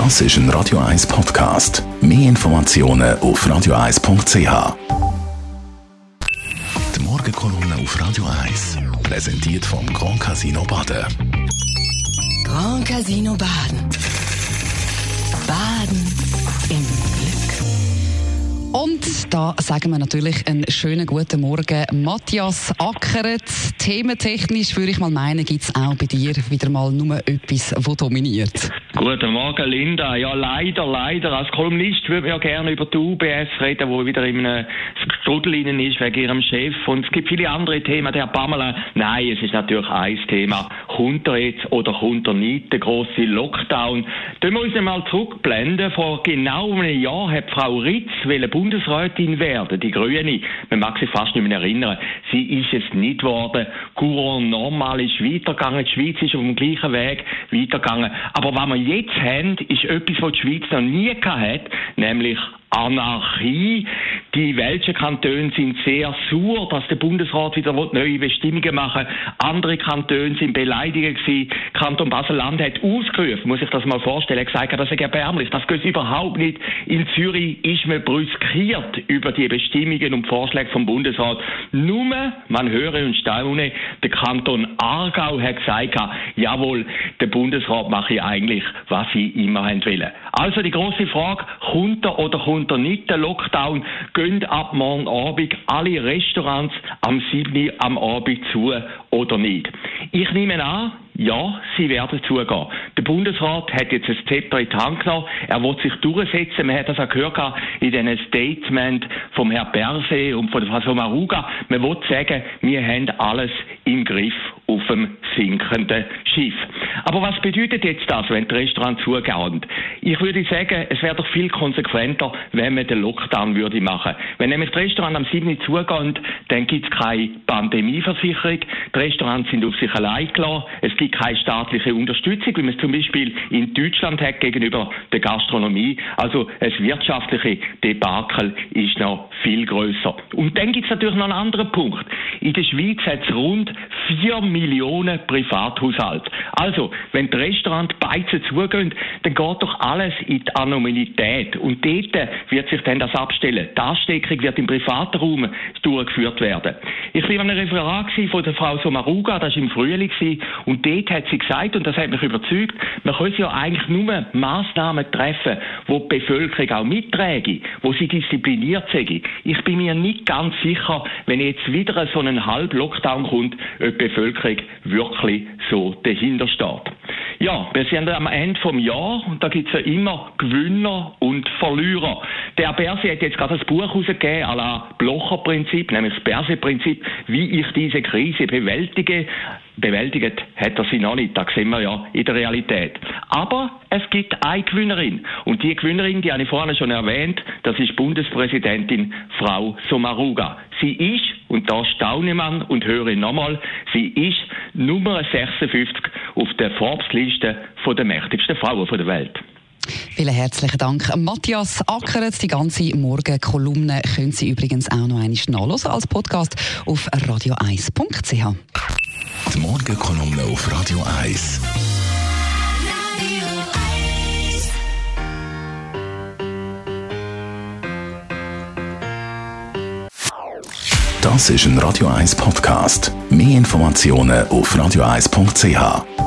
Das ist ein Radio 1 Podcast. Mehr Informationen auf radioeis.ch. Die Morgenkolumne auf Radio 1, präsentiert vom Grand Casino Baden. Grand Casino Baden. Baden im Glück. Und da sagen wir natürlich einen schönen guten Morgen, Matthias Ackeret. Thementechnisch würde ich mal meinen, gibt es auch bei dir wieder mal nur etwas, das dominiert. Guten Morgen, Linda. Ja, leider. Als Kolumnist würde man ja gerne über die UBS reden, die wieder in einem Strudel ist wegen ihrem Chef. Und es gibt viele andere Themen, der Pamela. Nein, es ist natürlich ein Thema. Kommt er jetzt oder kommt er nicht? Der grosse Lockdown. Können wir uns einmal zurückblenden. Vor genau einem Jahr hat Frau Ritz Bundesrätin werden, die Grüne. Man mag sich fast nicht mehr erinnern. Sie ist es nicht geworden. Normal ist weitergegangen. Die Schweiz ist auf dem gleichen Weg weitergegangen. Aber was man jetzt haben, ist etwas, was die Schweiz noch nie hatte, nämlich Anarchie. Die welschen Kantone sind sehr sauer, dass der Bundesrat wieder neue Bestimmungen machen will. Andere Kantone sind beleidigt gewesen. Kanton Basel-Land hat ausgerufen, muss ich das mal vorstellen, gesagt, das ist erbärmlich, das geht überhaupt nicht. In Zürich ist man brüskiert über die Bestimmungen und Vorschläge vom Bundesrat. Nur, man höre und staune, der Kanton Aargau hat gesagt, jawohl, der Bundesrat mache eigentlich, was sie immer haben wollen. Also die grosse Frage, kommt er oder kommt er nicht, der Lockdown? Gehen ab morgen Abend alle Restaurants am 7. am Abend zu oder nicht? Ich nehme an, ja, sie werden zugehen. Der Bundesrat hat jetzt ein Zepter in die Hand genommen. Er will sich durchsetzen. Man hat das auch gehört in diesen Statement vom Herrn Berset und von der Sommaruga. Man will sagen, wir haben alles im Griff auf dem sinkenden Schiff. Aber was bedeutet jetzt das, wenn die Restaurants zugehen? Ich würde sagen, es wäre doch viel konsequenter, wenn man den Lockdown würde machen. Wenn nämlich die Restaurants am 7. zugehen, dann gibt es keine Pandemieversicherung. Die Restaurants sind auf sich allein gelassen. Es gibt keine staatliche Unterstützung, wie man es zum Beispiel in Deutschland hat gegenüber der Gastronomie. Also das wirtschaftliche Debakel ist noch viel grösser. Und dann gibt es natürlich noch einen anderen Punkt. In der Schweiz hat es rund 4 Millionen Privathaushalte. Also, wenn die Restaurants beizen zugehen, dann geht doch alles in die Anonymität. Und dort wird sich dann das abstellen. Die Ansteckung wird im privaten Raum durchgeführt werden. Ich war an einem Referat von der Frau Sommaruga, das war im Frühling, und dort hat sie gesagt, und das hat mich überzeugt, man könnte ja eigentlich nur Massnahmen treffen, wo die Bevölkerung auch mitträge, wo sie diszipliniert sei. Ich bin mir nicht ganz sicher, wenn jetzt wieder so ein Halb-Lockdown kommt, ob die Bevölkerung wirklich so dahinter steht. Ja, wir sind am Ende vom Jahr und da gibt es ja immer Gewinner und Verlierer. Der Berset hat jetzt gerade ein Buch rausgegeben, à la Blocher-Prinzip, nämlich das Berset-Prinzip, wie ich diese Krise bewältige. Bewältigt hat er sie noch nicht, das sehen wir ja in der Realität. Aber es gibt eine Gewinnerin. Und die Gewinnerin, die habe ich vorhin schon erwähnt, das ist Bundespräsidentin Frau Sommaruga. Sie ist, und da staune man und höre nochmal, sie ist Nummer 56 auf der Forbes-Liste der mächtigsten Frauen der Welt. Vielen herzlichen Dank, Matthias Ackeret. Die ganze Morgenkolumne können Sie übrigens auch noch einmal nachhören als Podcast auf radioeis.ch. Die Morgenkolumne auf Radio 1. Das ist ein Radio 1 Podcast. Mehr Informationen auf radioeis.ch.